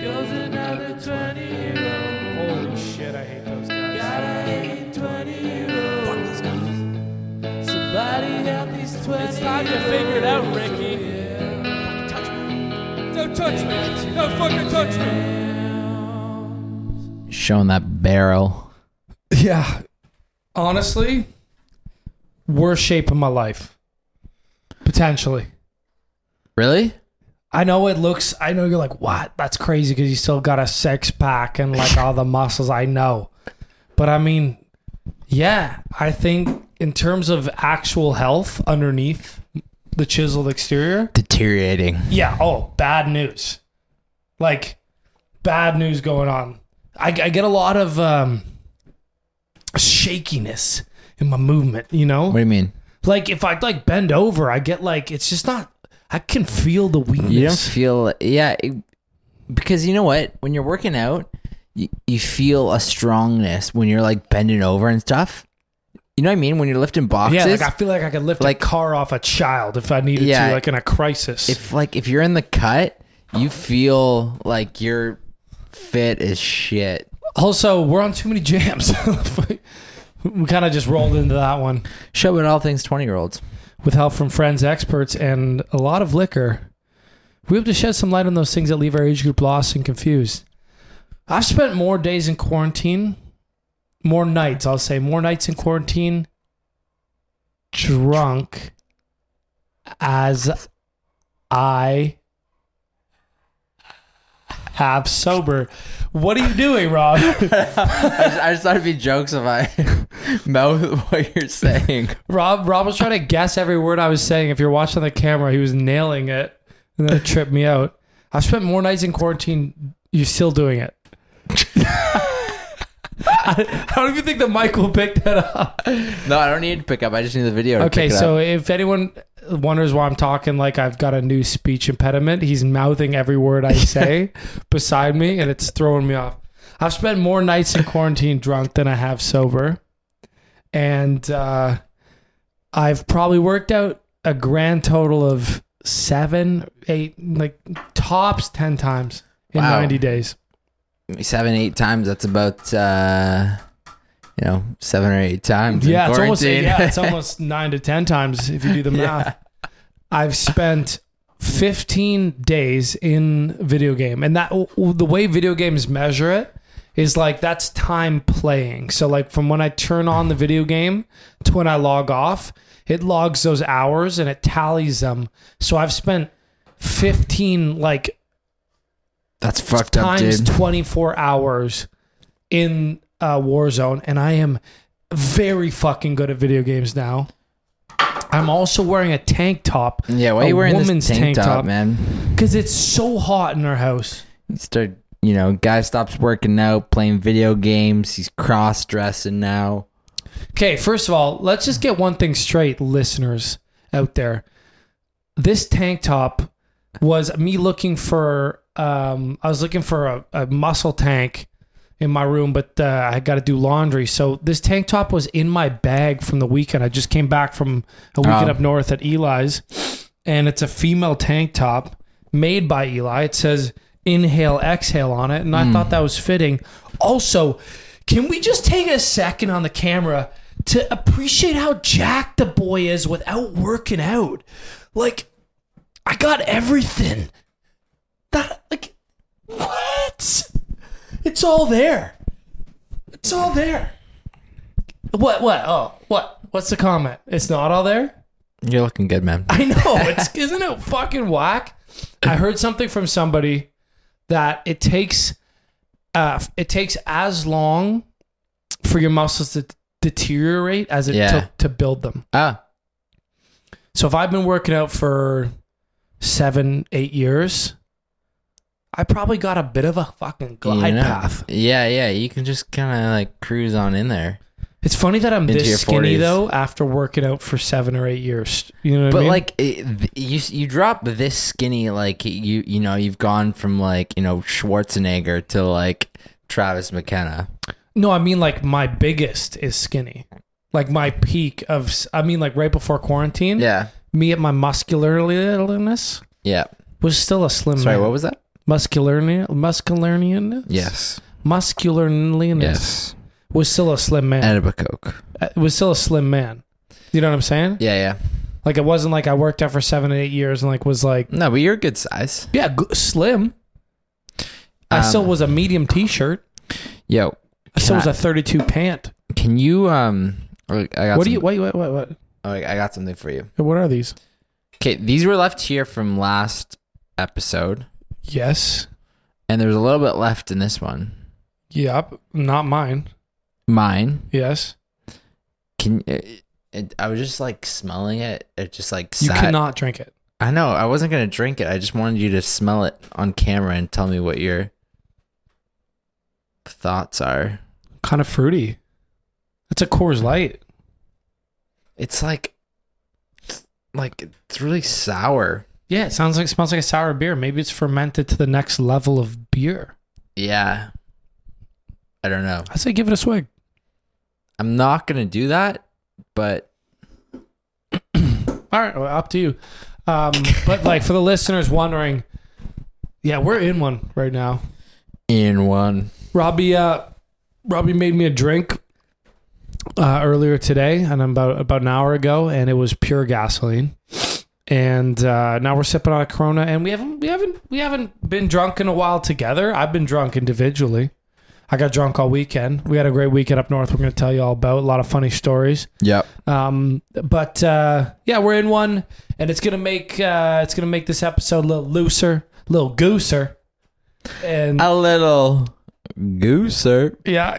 goes another 20-year-old. Holy shit, I hate those guys. Gotta hate 20-year-olds. Fuck those guys. Somebody help these 20-year-olds. It's time to figure it out, Ricky. Yeah. Touch me. Don't touch me. Don't fucking touch me. Showing that barrel. Yeah. Honestly, worst shape of my life. Potentially. Really? I know it looks, I know you're like, what? That's crazy because you still got a six pack and like all the muscles. I know. But I mean, yeah, I think in terms of actual health underneath the chiseled exterior. Deteriorating. Yeah. Oh, bad news. Like bad news going on. I get a lot of shakiness in my movement, you know? What do you mean? Like if I like bend over, I get like, it's just not. I can feel the weakness. You don't feel... Yeah, because you know what? When you're working out, you feel a strongness when you're like bending over and stuff. You know what I mean? When you're lifting boxes. Yeah, like I feel like I could lift like, a car off a child if I needed to, like in a crisis. If you're in the cut, you feel like you're fit as shit. Also, we're on too many jams. We kind of just rolled into that one. Show it all things 20-year-olds. With help from friends, experts, and a lot of liquor, we have to shed some light on those things that leave our age group lost and confused. I've spent more days in quarantine, more nights in quarantine, drunk as I have sober. What are you doing, Rob? I just thought it'd be jokes if I... mouth what you're saying. Rob was trying to guess every word I was saying. If you're watching the camera, he was nailing it, and then it tripped me out. I've spent more nights in quarantine. You're still doing it. I don't even think that Mike will pick that up. No, I don't need to pick up. I just need the video to pick it up. Okay, so if anyone wonders why I'm talking like I've got a new speech impediment, he's mouthing every word I say beside me, and it's throwing me off. I've spent more nights in quarantine drunk than I have sober. And I've probably worked out a grand total of 7, 8, like tops 10 times in 90 days. 7, 8 times. That's about, 7 or 8 times. Yeah, in quarantine. It's almost 9 to 10 times if you do the math. Yeah. I've spent 15 days in video game, and that the way video games measure it. Is like that's time playing. So like from when I turn on the video game to when I log off, it logs those hours and it tallies them. So I've spent 15 like that's fucked up, dude. Times 24 hours in Warzone, and I am very fucking good at video games now. I'm also wearing a tank top. Yeah, why are you wearing this tank top, man? Because it's so hot in our house. You know, guy stops working out, playing video games. He's cross-dressing now. Okay, first of all, let's just get one thing straight, listeners out there. This tank top was me looking for... I was looking for a muscle tank in my room, but I got to do laundry. So this tank top was in my bag from the weekend. I just came back from a weekend up north at Eli's, and it's a female tank top made by Eli. It says... inhale, exhale on it, and I thought that was fitting. Also, can we just take a second on the camera to appreciate how jacked the boy is without working out? Like, I got everything. That, like, what? It's all there. It's all there. What? Oh, what? What's the comment? It's not all there? You're looking good, man. I know. Isn't it fucking whack? I heard something from somebody that it takes as long for your muscles to deteriorate as it took to build them. So if I've been working out for 7-8 years, I probably got a bit of a fucking glide path. Yeah, you can just kind of like cruise on in there. It's funny that I'm this skinny 40s. Though after working out for 7 or 8 years. You know what I mean? But like you drop this skinny, like you know you've gone from like, you know, Schwarzenegger to like Travis McKenna. No, I mean like my biggest is skinny. Like my peak of, I mean like right before quarantine. Yeah. Me at my muscular littleness. Yeah. Was still a slim man. Sorry, what was that? Masculinianus? Yes. Masculinianus. Yes. Was still a slim man. And a Coke. Was still a slim man. You know what I'm saying? Yeah, yeah. Like, it wasn't like I worked out for 7 and 8 years and, like, was like... No, but you're a good size. Yeah, slim. I still was a medium t-shirt. Yo. I still was a 32 pant. Can you... I got what do you... Wait. Oh, I got something for you. What are these? Okay, these were left here from last episode. Yes. And there's a little bit left in this one. Yep. Not mine. Mine? Yes. Can... I was just like smelling it. It just like sat. You cannot drink it. I know. I wasn't going to drink it. I just wanted you to smell it on camera and tell me what your thoughts are. Kind of fruity. It's a Coors Light. It's like it's really sour. Yeah, it sounds like it smells like a sour beer. Maybe it's fermented to the next level of beer. Yeah. I don't know. I say give it a swig. I'm not going to do that. But all right, well, up to you. But like for the listeners wondering, yeah, we're in one right now. In one. Robbie made me a drink earlier today, and about an hour ago, and it was pure gasoline. And now we're sipping on a Corona, and we haven't been drunk in a while together. I've been drunk individually. I got drunk all weekend. We had a great weekend up north. We're going to tell you all about a lot of funny stories. Yep. Yeah, we're in one, and it's going to make this episode a little looser, a little gooser, and a little gooser. Yeah.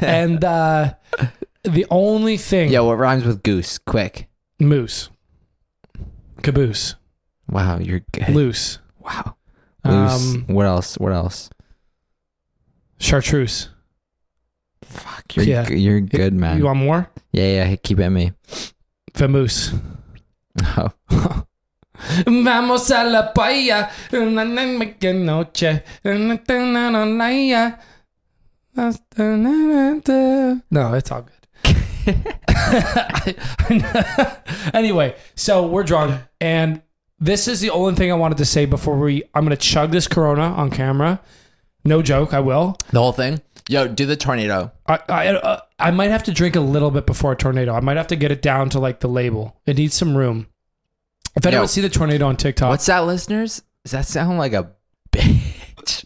And the only thing. Yeah, what rhymes with goose? Quick. Moose. Caboose. Wow, you're good. Loose. Wow. Loose. What else? Chartreuse. Fuck, you're good, man. You want more? Yeah, keep at me. Vamoose. Oh. Vamos a la playa. No, it's all good. Anyway, so we're drunk, and this is the only thing I wanted to say before I'm going to chug this Corona on camera. No joke, I will. The whole thing? Yo, do the tornado. I might have to drink a little bit before a tornado. I might have to get it down to like the label. It needs some room. If anyone see the tornado on TikTok. What's that, listeners? Does that sound like a bitch?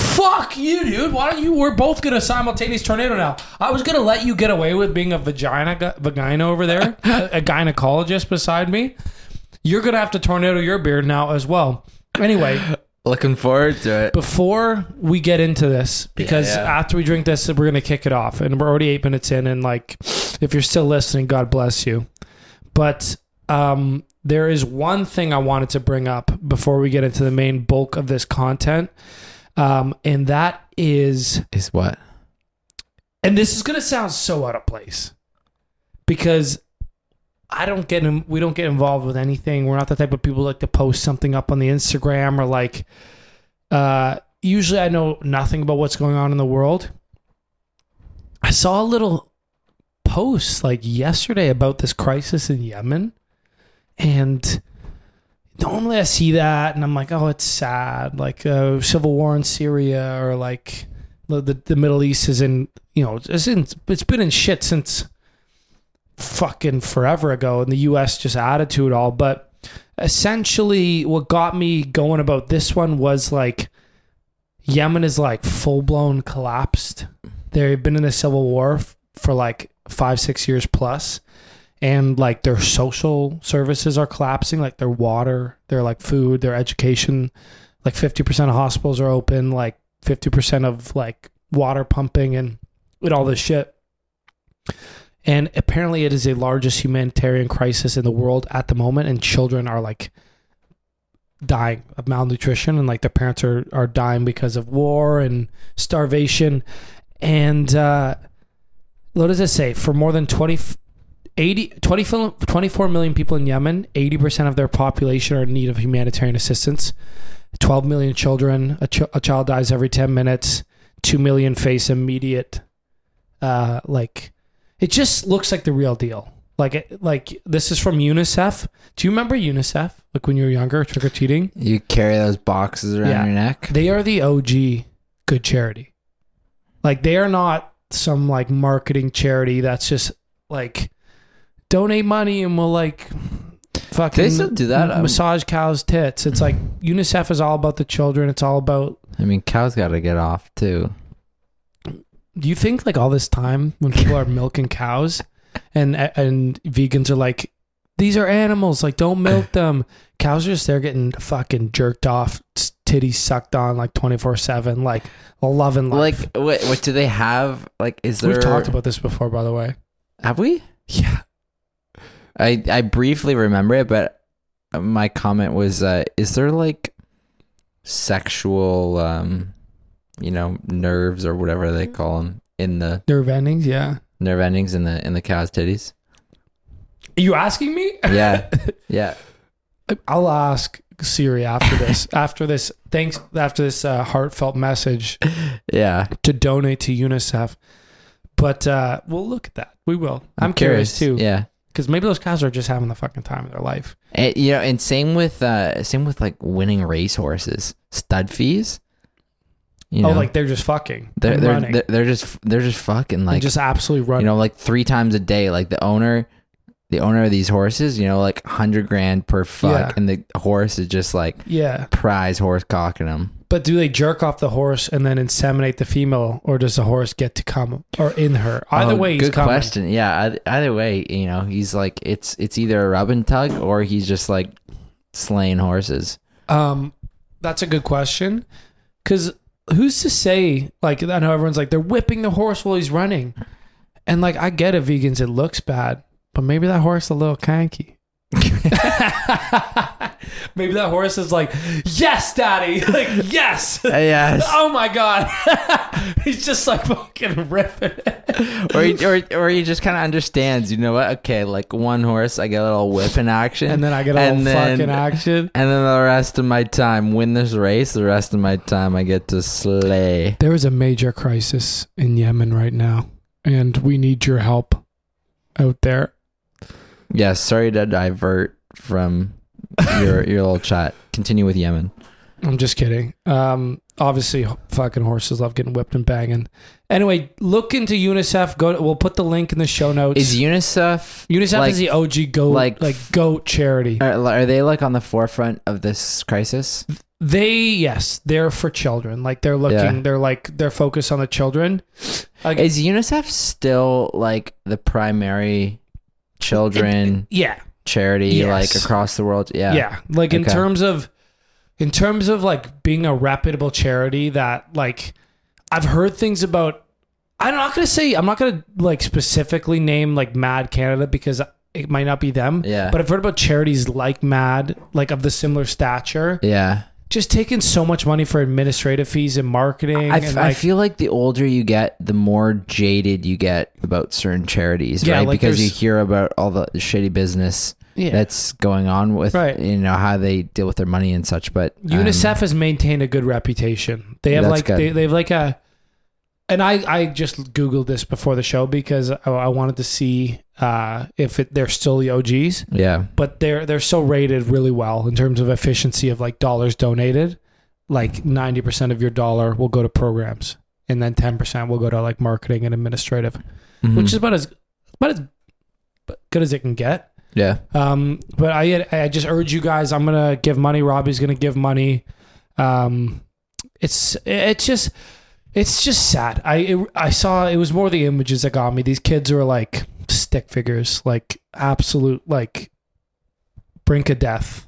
Fuck you, dude. Why don't you? We're both going to simultaneous tornado now. I was going to let you get away with being a vagina over there, a gynecologist beside me. You're going to have to tornado your beard now as well. Anyway. Looking forward to it. Before we get into this, because after we drink this, we're going to kick it off. And we're already 8 minutes in. And like, if you're still listening, God bless you. But there is one thing I wanted to bring up before we get into the main bulk of this content. And that is... Is what? And this is going to sound so out of place. Because... we don't get involved with anything. We're not the type of people like to post something up on the Instagram or like, usually I know nothing about what's going on in the world. I saw a little post like yesterday about this crisis in Yemen, and normally I see that and I'm like, oh, it's sad. Like a civil war in Syria, or like the Middle East is in, you know, it's been in shit since fucking forever ago, and the US just added to it all. But essentially what got me going about this one was like Yemen is like full-blown collapsed. They've been in a civil war for like 5-6 years plus, and like their social services are collapsing, like their water, their like food, their education. Like 50% of hospitals are open, like 50% of like water pumping and with all this shit. And apparently it is the largest humanitarian crisis in the world at the moment. And children are like dying of malnutrition, and like their parents are dying because of war and starvation. And what does it say? For more than 24 million people in Yemen, 80% of their population are in need of humanitarian assistance. 12 million children, a child dies every 10 minutes. 2 million face immediate, it just looks like the real deal. Like this is from UNICEF. Do you remember UNICEF? Like when you were younger, trick or treating. You carry those boxes around your neck. They are the OG good charity. Like they are not some like marketing charity that's just like donate money and we'll like fucking. They still do that. Massage cows' tits. It's like UNICEF is all about the children. It's all about. I mean, cows got to get off too. Do you think like all this time when people are milking cows and vegans are like, these are animals, like don't milk them. Cows are just there getting fucking jerked off, titties sucked on like 24/7, like loving life. Like what do they have? Like is there? We've talked about this before, by the way. Have we? Yeah. I briefly remember it, but my comment was, is there like sexual, you know, nerves or whatever they call them in the nerve endings? Yeah. Nerve endings in the cow's titties. Are you asking me? Yeah. Yeah. I'll ask Siri after this, after this heartfelt message. Yeah. To donate to UNICEF. But, we'll look at that. We will. I'm curious too. Yeah. Cause maybe those cows are just having the fucking time of their life. And, you know, and same with like winning race horses, stud fees. You know, like they're just fucking. They're just fucking like and just absolutely running. You know, like 3 times a day. Like the owner of these horses, you know, like $100,000 per fuck, and the horse is just like prize horse cocking them. But do they jerk off the horse and then inseminate the female, or does the horse get to come or in her? Either way, he's coming. Good question. Yeah, either way, you know, he's like it's either a rub and tug or he's just like slaying horses. That's a good question, because. Who's to say, like, I know everyone's like, they're whipping the horse while he's running. And, like, I get it, vegans, it looks bad, but maybe that horse is a little cranky. Maybe that horse is like, yes, daddy. Like, yes. Yes. Oh, my God. He's just, like, fucking ripping it. Or he just kind of understands, you know what? Okay, like, one horse, I get a little whipping action. And then I get a little fucking action. And then the rest of my time, win this race, the rest of my time, I get to slay. There is a major crisis in Yemen right now, and we need your help out there. Yeah, sorry to divert from your little chat. Continue with Yemen. I'm just kidding. Obviously, fucking horses love getting whipped and banging. Anyway, look into UNICEF. We'll put the link in the show notes. Is UNICEF like, is the OG goat goat charity? Are they like on the forefront of this crisis? They're for children. Like they're looking, they're like they're focused on the children. Is UNICEF still like the primary? Children charity like across the world like in terms of like being a reputable charity that like I've heard things about. I'm not gonna like specifically name like Mad Canada because it might not be them, but I've heard about charities like Mad, like of the similar stature, just taking so much money for administrative fees and marketing. I feel like the older you get, the more jaded you get about certain charities, right? Like because you hear about all the shady business that's going on with, you know, how they deal with their money and such. But UNICEF has maintained a good reputation. They have like, they have like a, and I just Googled this before the show because I wanted to see if they're still the OGs. Yeah. But they're so rated really well in terms of efficiency of like dollars donated. Like 90% of your dollar will go to programs and then 10% will go to like marketing and administrative, which is about as good as it can get. Yeah. But I just urge you guys, I'm going to give money. Robbie's going to give money. It's just sad. I saw, it was more the images that got me. These kids were like stick figures, like absolute, like brink of death.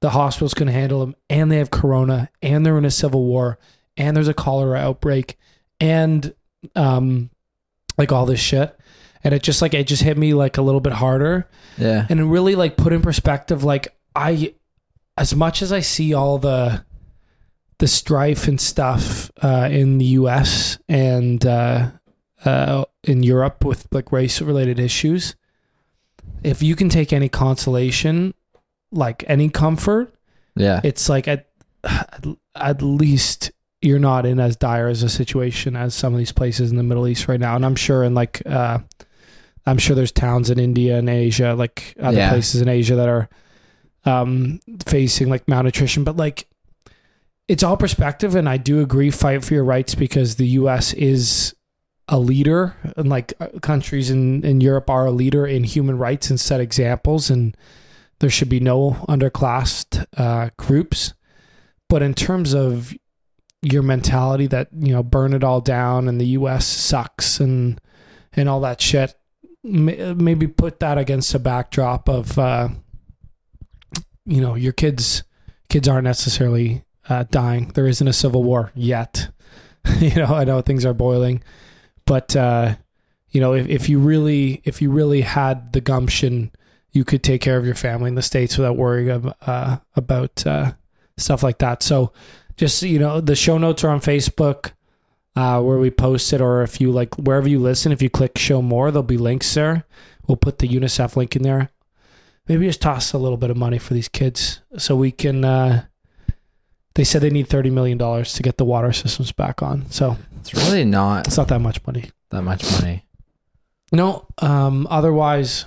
The hospitals couldn't handle them, and they have Corona, and they're in a civil war, and there's a cholera outbreak, and like all this shit. And it just hit me like a little bit harder. Yeah. And it really like put in perspective, like as much as I see all the strife and stuff in the US and in Europe with like race related issues, if you can take any consolation, like any comfort, it's like at least you're not in as dire as a situation as some of these places in the Middle East right now. And I'm sure in like I'm sure there's towns in India and Asia, like other places in Asia that are facing like malnutrition, but like it's all perspective. And I do agree, fight for your rights, because the US is a leader, and like countries in Europe are a leader in human rights and set examples, and there should be no underclassed groups. But in terms of your mentality that, you know, burn it all down and the US sucks and all that shit, maybe put that against a backdrop of, you know, your kids aren't necessarily dying. There isn't a civil war yet. You know, I know things are boiling, but you know, if you really had the gumption, you could take care of your family in the States without worrying about stuff like that. So just, you know, the show notes are on Facebook, where we post it, or if you like, wherever you listen, if you click show more, there'll be links there. We'll put the UNICEF link in there. Maybe just toss a little bit of money for these kids so we can, they said they need $30 million to get the water systems back on. So it's really not, it's not that much money. No. Otherwise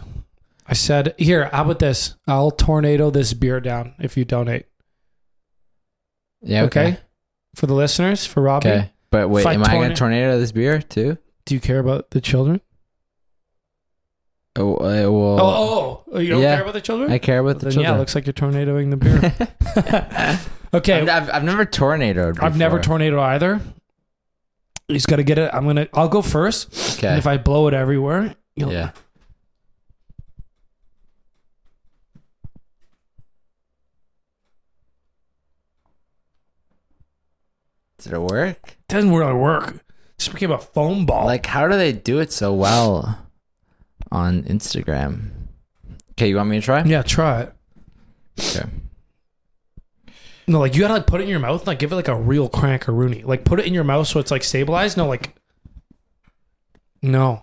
I said, here, how about this? I'll tornado this beer down if you donate. Yeah. Okay. For the listeners, for Robbie. Okay. But wait, am I going to tornado this beer too? Do you care about the children? Oh, well, you don't care about the children? I care about the children. Yeah, it looks like you're tornadoing the beer. Okay. I've never tornadoed before. I've never tornadoed either. He's got to get it. I'll go first. Okay. And if I blow it everywhere, you'll... Yeah. Did it work? It doesn't really work. It just became a foam ball. Like, how do they do it so well on Instagram? Okay, you want me to try? Yeah, try it. Okay. No, like, you gotta like put it in your mouth and like give it like a real crank-a-rooney. Like, put it in your mouth so it's like stabilized. No, like... No.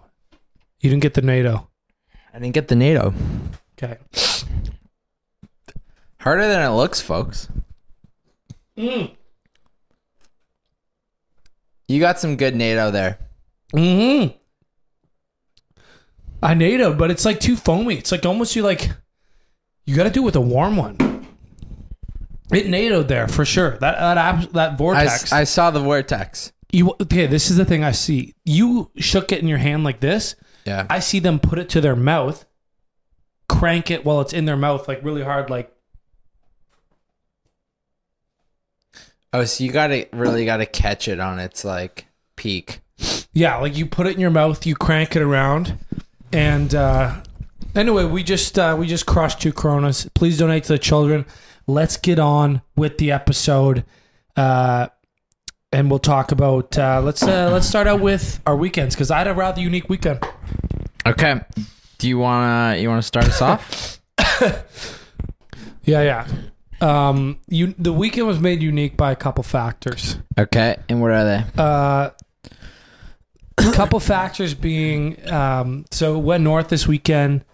You didn't get the NATO. I didn't get the NATO. Okay. Harder than it looks, folks. Mmm. You got some good NATO there. Mm-hmm. I NATO'd, but it's like too foamy. It's like almost you got to do it with a warm one. It NATO'd there for sure. That vortex. I saw the vortex. Okay, this is the thing I see. You shook it in your hand like this. Yeah. I see them put it to their mouth, crank it while it's in their mouth, like really hard, like. Oh, so you really gotta catch it on its like peak. Yeah, like you put it in your mouth, you crank it around, and anyway, we just crushed 2 Coronas. Please donate to the children. Let's get on with the episode, and we'll talk about. Let's start out with our weekends, because I had a rather unique weekend. Okay, do you wanna start us off? Yeah. The weekend was made unique by a couple factors. Okay, and what are they? A couple factors being, so went north this weekend.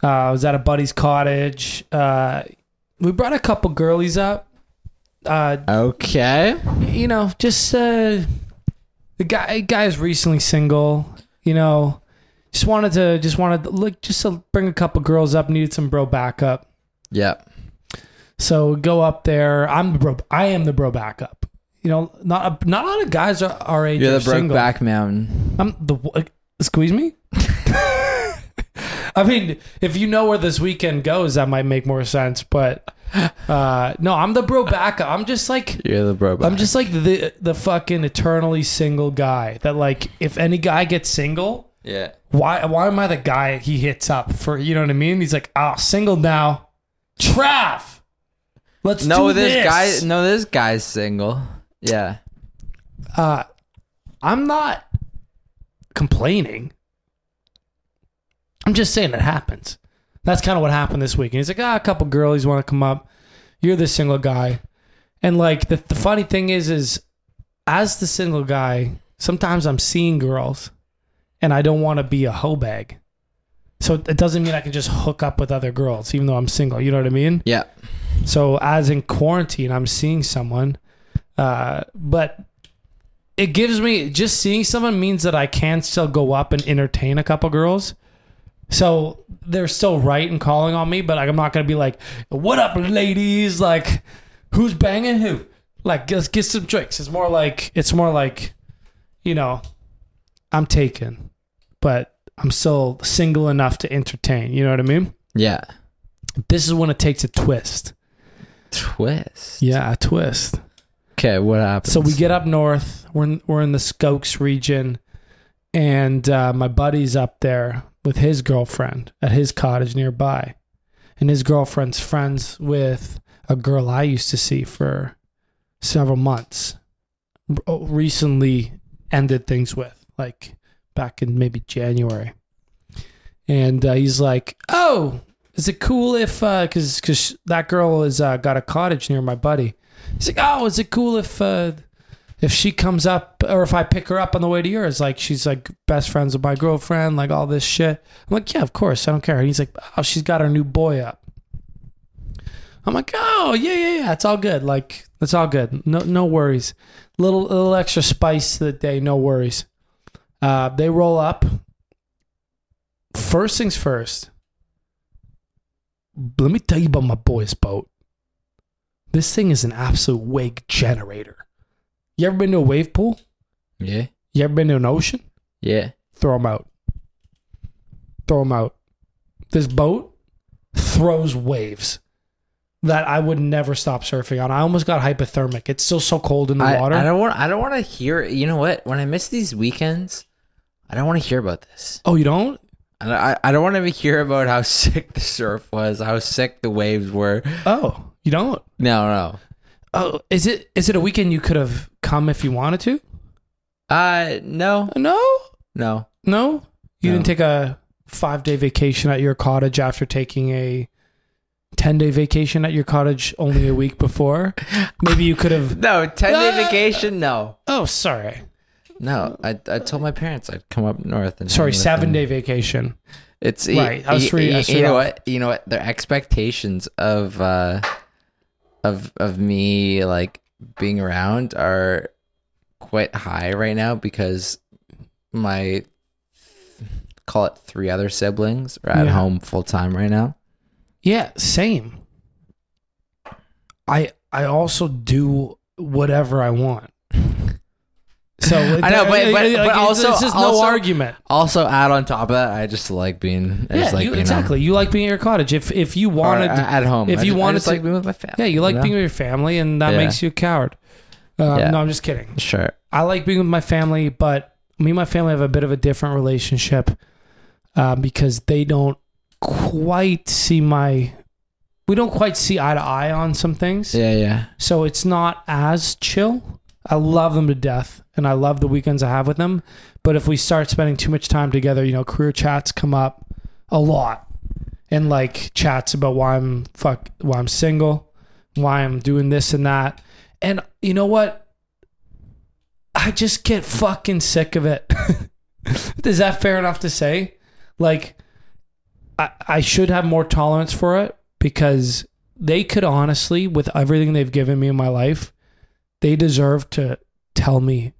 I was at a buddy's cottage. We brought a couple girlies up. Okay. You know, just the guy is recently single. You know, just wanted to bring a couple girls up. Needed some bro backup. Yep. So go up there. I am the bro backup. You know, not a lot of guys our age. You're the broke back mountain. Excuse me. I mean, if you know where this weekend goes, that might make more sense. But no, I'm the bro backup. I'm just like you're the bro. I'm just like the fucking eternally single guy that like if any guy gets single. Yeah. Why am I the guy he hits up for? You know what I mean? He's like, single now, Trav. Let's do this. This guy's single. Yeah. I'm not complaining. I'm just saying it happens. That's kind of what happened this week. And he's like, a couple girlies want to come up. You're the single guy. And like the funny thing is as the single guy, sometimes I'm seeing girls and I don't want to be a hoe bag. So it doesn't mean I can just hook up with other girls, even though I'm single. You know what I mean? Yeah. So as in quarantine, I'm seeing someone, but it gives me, just seeing someone means that I can still go up and entertain a couple girls, So they're still right in calling on me, but I'm not going to be like, what up, ladies? Like, who's banging who? Like, let's get some drinks. It's more like, you know, I'm taken, but I'm still single enough to entertain. You know what I mean? Yeah. This is when it takes a twist. Twist? Yeah, a twist. Okay, what happens? So we get up north. We're in the Skokes region, and my buddy's up there with his girlfriend at his cottage nearby. And his girlfriend's friends with a girl I used to see for several months. Recently ended things with, like, back in maybe January. And he's like, oh, is it cool if, because that girl has got a cottage near my buddy. He's like, oh, is it cool if she comes up, or if I pick her up on the way to yours? Like, she's like best friends with my girlfriend, like all this shit. I'm like, yeah, of course. I don't care. And he's like, oh, she's got her new boy up. I'm like, oh, yeah. It's all good. Like, it's all good. No worries. Little extra spice to the day. No worries. They roll up. First things first. Let me tell you about my boy's boat. This thing is an absolute wake generator. You ever been to a wave pool? Yeah. You ever been to an ocean? Yeah. Throw them out. This boat throws waves that I would never stop surfing on. I almost got hypothermic. It's still so cold in the water. I don't want to hear. You know what? When I miss these weekends, I don't want to hear about this. Oh, you don't? I don't want to hear about how sick the surf was, how sick the waves were. Oh. You don't? No. Oh, is it a weekend you could have come if you wanted to? No. You didn't take a 5-day vacation at your cottage after taking a 10-day vacation at your cottage only a week before? Maybe you could have... No, 10-day vacation, no. Oh, sorry. No, I told my parents I'd come up north. And sorry, 7-day vacation. It's right. You know what? Their expectations of me like being around are quite high right now because my call it 3 other siblings are at home full time right now. Yeah, same. I also do whatever I want. So I know, but also this is no argument. Also, add on top of that, I just like being. Exactly. You like being at your cottage. If you wanted at home, I just like being with my family. Yeah, you like being with your family, and that makes you a coward. No, I'm just kidding. Sure, I like being with my family, but me and my family have a bit of a different relationship because they don't quite see my. We don't quite see eye to eye on some things. Yeah. So it's not as chill. I love them to death, and I love the weekends I have with them. But if we start spending too much time together, you know, career chats come up a lot, and like chats about why I'm single, why I'm doing this and that, and you know what? I just get fucking sick of it. Is that fair enough to say? Like, I should have more tolerance for it because they could honestly, with everything they've given me in my life. They deserve to tell me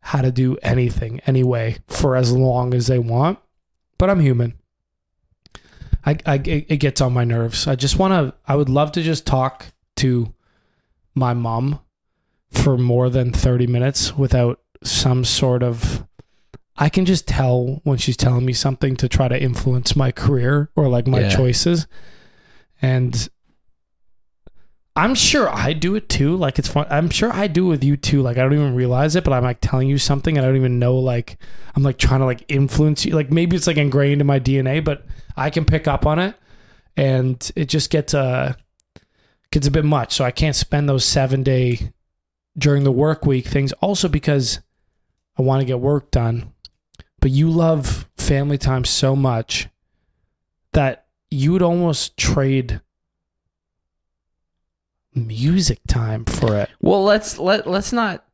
how to do anything, anyway, for as long as they want. But I'm human. It gets on my nerves. I would love to just talk to my mom for more than 30 minutes without some sort of... I can just tell when she's telling me something to try to influence my career or like my choices. And... I'm sure I do it too. Like it's fun. I'm sure I do it with you too. Like I don't even realize it, but I'm like telling you something and I don't even know. Like I'm like trying to like influence you. Like maybe it's like ingrained in my DNA, but I can pick up on it, and it just gets a bit much. So I can't spend those 7-day during the work week things. Also because I want to get work done, but you love family time so much that you would almost trade music time for it. Well, let's not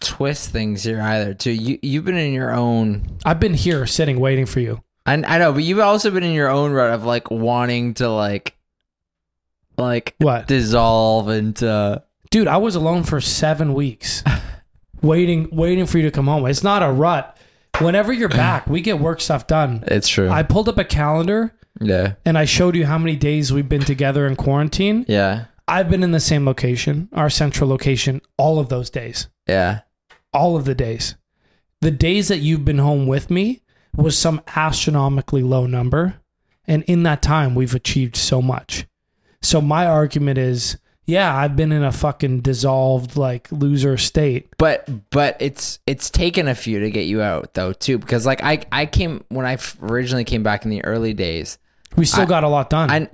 twist things here either. Too you've been in your own. I've been here sitting waiting for you. I know, but you've also been in your own road of like wanting to like what dissolve into. Dude, I was alone for 7 weeks, waiting for you to come home. It's not a rut. whenever you're back, we get work stuff done. It's true. I pulled up a calendar. Yeah. And I showed you how many days we've been together in quarantine. Yeah. I've been in the same location, our central location, all of those days. Yeah. All of the days. The days that you've been home with me was some astronomically low number. And in that time, we've achieved so much. So my argument is, yeah, I've been in a fucking dissolved, like, loser state. But it's taken a few to get you out, though, too. Because, like, I came, when I originally came back in the early days, we still got a lot done.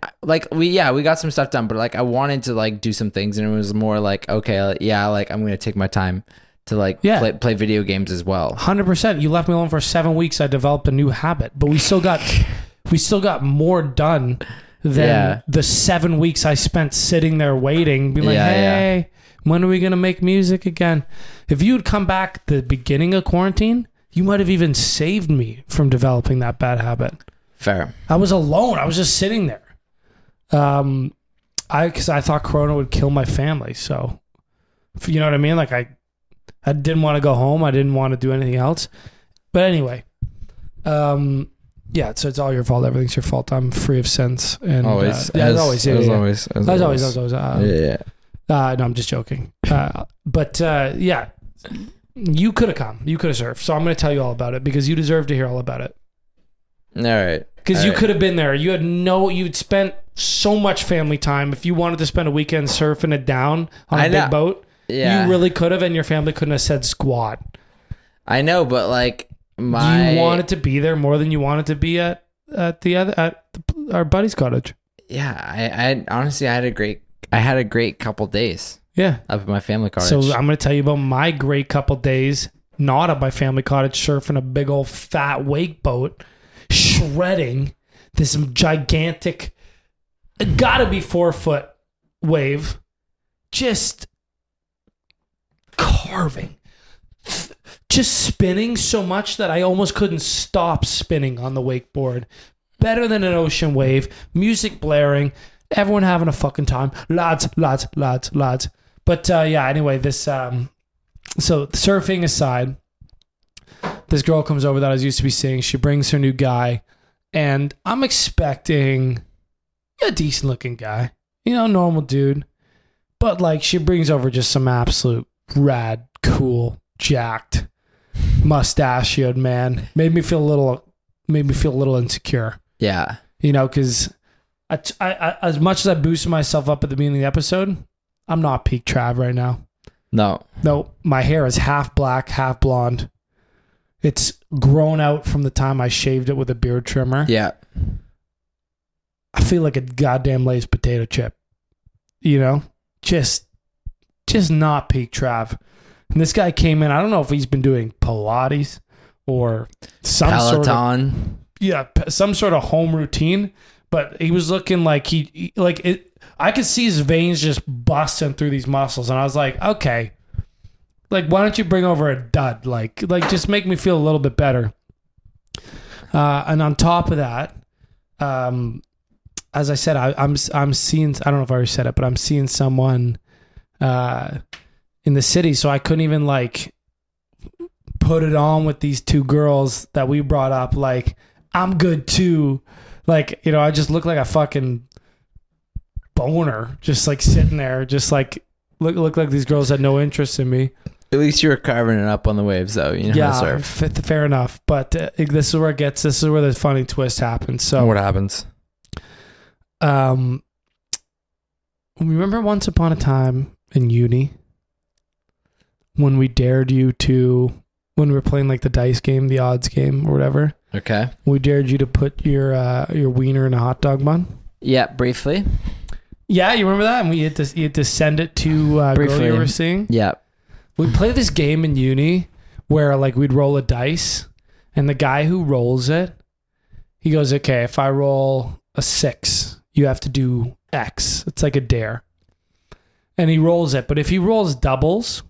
We got some stuff done, but like I wanted to like do some things, and it was more like, okay, yeah, like I'm gonna take my time to like play video games as well. 100%. You left me alone for 7 weeks. I developed a new habit, but we still got more done than the 7 weeks I spent sitting there waiting, being like, hey, when are we gonna make music again? If you'd come back the beginning of quarantine, you might have even saved me from developing that bad habit. Fair. I was alone. I was just sitting there. Because I thought Corona would kill my family. So, you know what I mean? Like I didn't want to go home. I didn't want to do anything else. But anyway, so it's all your fault. Everything's your fault. I'm free of sense. And always. As always. No, I'm just joking. You could have come. You could have served. So I'm going to tell you all about it because you deserve to hear all about it. All right. Because you could have been there. You'd spent so much family time. If you wanted to spend a weekend surfing it down on a big boat, you really could have, and your family couldn't have said squat. I know, but like you wanted to be there more than you wanted to be at our buddy's cottage. Yeah, I honestly had a great couple days. Yeah, up at my family cottage. So I'm gonna tell you about my great couple days, not at my family cottage, surfing a big old fat wake boat. Shredding this gigantic, gotta be 4 foot wave, just carving, just spinning so much that I almost couldn't stop spinning on the wakeboard. Better than an ocean wave, music blaring, everyone having a fucking time. Lads. But anyway, this, so surfing aside, this girl comes over that I was used to be seeing. She brings her new guy, and I'm expecting a decent-looking guy. You know, normal dude. But, like, she brings over just some absolute rad, cool, jacked, mustachioed man. Made me feel a little insecure. Yeah. You know, because I, as much as I boosted myself up at the beginning of the episode, I'm not peak Trav right now. No. My hair is half black, half blonde. It's grown out from the time I shaved it with a beard trimmer. Yeah. I feel like a goddamn Lay's potato chip. You know? Just not peak Trav. And this guy came in. I don't know if he's been doing Pilates or some Peloton. Some sort of home routine. But he was looking like I could see his veins just busting through these muscles. And I was like, okay. Like, why don't you bring over a dud? Like, just make me feel a little bit better. And on top of that, as I said, I'm seeing, I don't know if I already said it, but I'm seeing someone in the city. So I couldn't even like put it on with these two girls that we brought up. Like, I'm good too. Like, you know, I just look like a fucking boner, just like sitting there, just like look like these girls had no interest in me. At least you were carving it up on the waves, though. You know how to surf. Fair enough. But this is where the funny twist happens. So what happens? Remember once upon a time in uni when we dared you to, when we were playing like the dice game, the odds game, or whatever. Okay. We dared you to put your wiener in a hot dog bun. Yeah, briefly. Yeah, you remember that? And we had to send it to girl you were seeing? Yeah. We play this game in uni where like we'd roll a dice and the guy who rolls it, he goes, okay, if I roll a 6, you have to do X. It's like a dare. And he rolls it. But if he rolls doubles,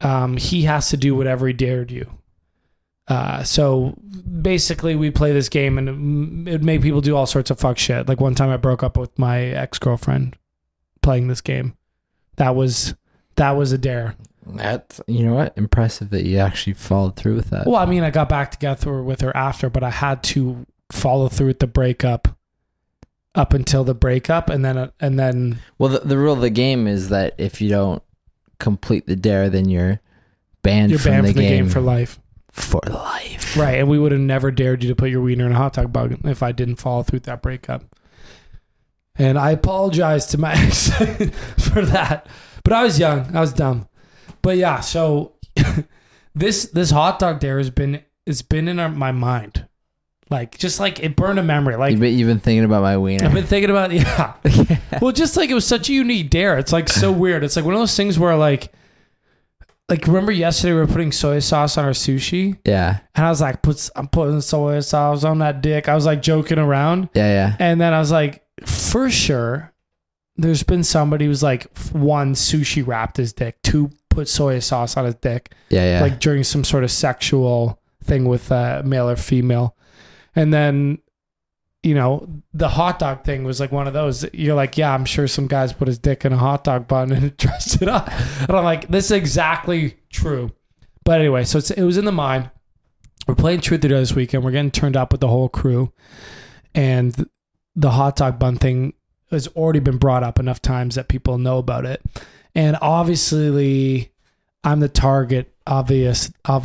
he has to do whatever he dared you. So basically we play this game and it made people do all sorts of fuck shit. Like one time I broke up with my ex-girlfriend playing this game. That was a dare. That's, you know what? Impressive that you actually followed through with that. Well, I mean, I got back together with her after, but I had to follow through with the breakup up until the breakup. And then. Well, the rule of the game is that if you don't complete the dare, then you're banned from the game for life. For life. Right. And we would have never dared you to put your wiener in a hot dog bug if I didn't follow through with that breakup. And I apologize to my ex for that. But I was young. I was dumb. But yeah, so this hot dog dare has been in my mind. Like, just like it burned a memory. Like, you've been thinking about my wiener. I've been thinking about, yeah. Yeah. Well, just like it was such a unique dare. It's like so weird. It's like one of those things where like remember yesterday we were putting soy sauce on our sushi? Yeah. And I was like, I'm putting soy sauce on that dick. I was like joking around. Yeah, yeah. And then I was like, for sure, there's been somebody who's like, one, sushi wrapped his dick, two, put soy sauce on his dick. Yeah, yeah. Like during some sort of sexual thing with male or female. And then, you know, the hot dog thing was like one of those. You're like, yeah, I'm sure some guys put his dick in a hot dog bun and dressed it up. And I'm like, this is exactly true. But anyway, so it was in the mind. We're playing Truth or Dare this weekend. We're getting turned up with the whole crew. And the hot dog bun thing has already been brought up enough times that people know about it. And obviously, I'm the target. Obviously, I'm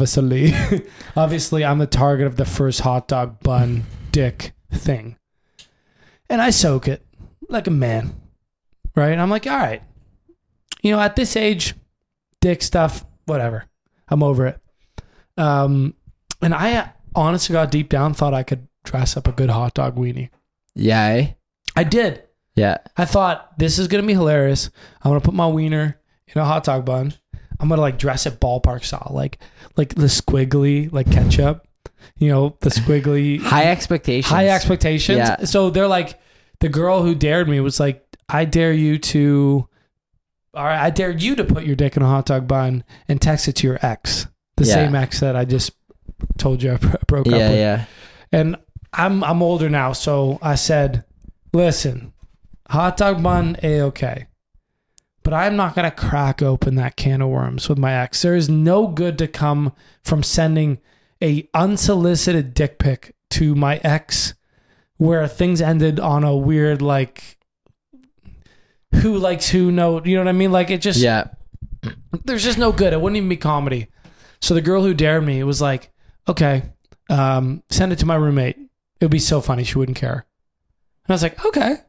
the target of the first hot dog bun dick thing. And I soak it like a man, right? And I'm like, all right, you know, at this age, dick stuff, whatever. I'm over it. And I honestly got deep down, thought I could dress up a good hot dog weenie. Yeah, I did. Yeah. I thought, this is going to be hilarious. I'm going to put my wiener in a hot dog bun. I'm going to like dress it ballpark style, like the squiggly, like ketchup, you know, the squiggly. High expectations. Yeah. So they're like, the girl who dared me was like, I dared you to put your dick in a hot dog bun and text it to your ex. The same ex that I just told you I broke up with. Yeah. And I'm older now. So I said, listen, hot dog bun, A-okay. But I'm not going to crack open that can of worms with my ex. There is no good to come from sending a unsolicited dick pic to my ex where things ended on a weird, like, who likes who note. You know what I mean? Like, it just... Yeah. There's just no good. It wouldn't even be comedy. So the girl who dared me was like, okay, send it to my roommate. It would be so funny. She wouldn't care. And I was like, okay.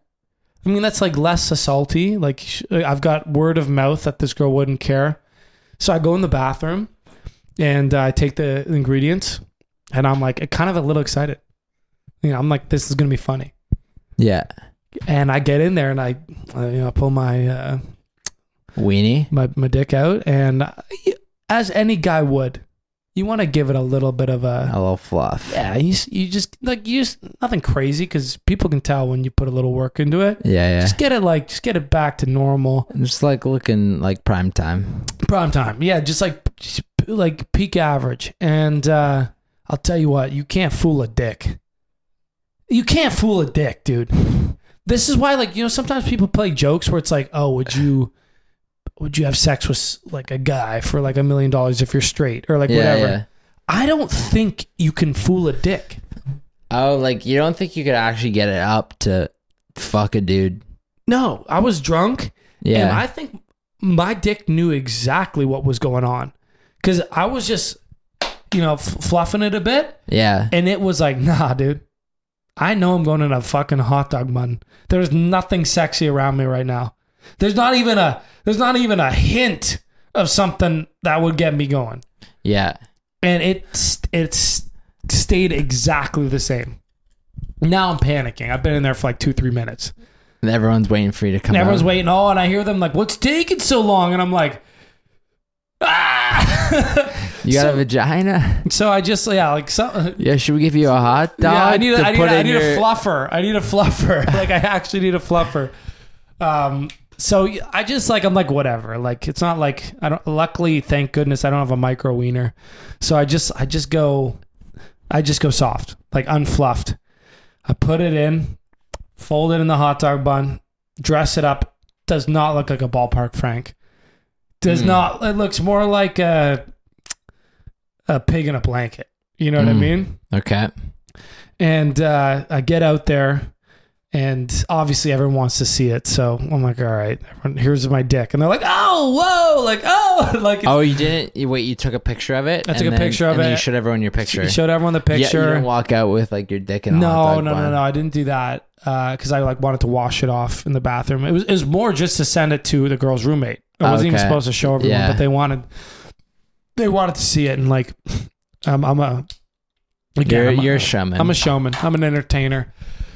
I mean, that's like less assaulty. Like, I've got word of mouth that this girl wouldn't care. So I go in the bathroom and I take the ingredients and I'm like kind of a little excited. You know, I'm like, this is going to be funny. Yeah. And I get in there and I pull my weenie, my dick out. And as any guy would, you want to give it a little bit of a little fluff. Yeah, you just nothing crazy because people can tell when you put a little work into it. Yeah, yeah. Just get it back to normal. And just like looking like prime time. Prime time, yeah. Just like peak average. And I'll tell you what, you can't fool a dick. You can't fool a dick, dude. This is why, like, you know, sometimes people play jokes where it's like, oh, would you have sex with like a guy for like $1 million if you're straight or like whatever? Yeah. I don't think you can fool a dick. Oh, like you don't think you could actually get it up to fuck a dude? No, I was drunk. Yeah. And I think my dick knew exactly what was going on because I was just, you know, fluffing it a bit. Yeah. And it was like, nah, dude, I know I'm going in a fucking hot dog bun. There's nothing sexy around me right now. There's not even a hint of something that would get me going. Yeah. And it stayed exactly the same. Now I'm panicking. I've been in there for like 2-3 minutes. And everyone's waiting for you to come out. Everyone's waiting. Oh, and I hear them like, what's taking so long? And I'm like, ah! You got a vagina? So I just, yeah, like something. Yeah, should we give you a hot dog? Yeah, I need a fluffer. I need a fluffer. Like I actually need a fluffer. So I just like, I'm like, whatever. Like, it's not like I don't, luckily, thank goodness I don't have a micro wiener. So I just go soft, like unfluffed. I put it in, fold it in the hot dog bun, dress it up. Does not look like a ballpark Frank. does not. It looks more like a pig in a blanket. You know what I mean? Okay. And I get out there, and obviously everyone wants to see it. So I'm like, all right, everyone, here's my dick. And they're like, oh, whoa. Like, oh. Like. Oh, you didn't? Wait, you took a picture of it? I took a picture of it. And then you showed everyone your picture. You showed everyone the picture. Yeah, you didn't walk out with like your dick and all that. No. I didn't do that because I like wanted to wash it off in the bathroom. It was more just to send it to the girl's roommate. I wasn't even supposed to show everyone, but they wanted to see it. And like, I'm a... Again, you're a showman. I'm a showman. I'm an entertainer.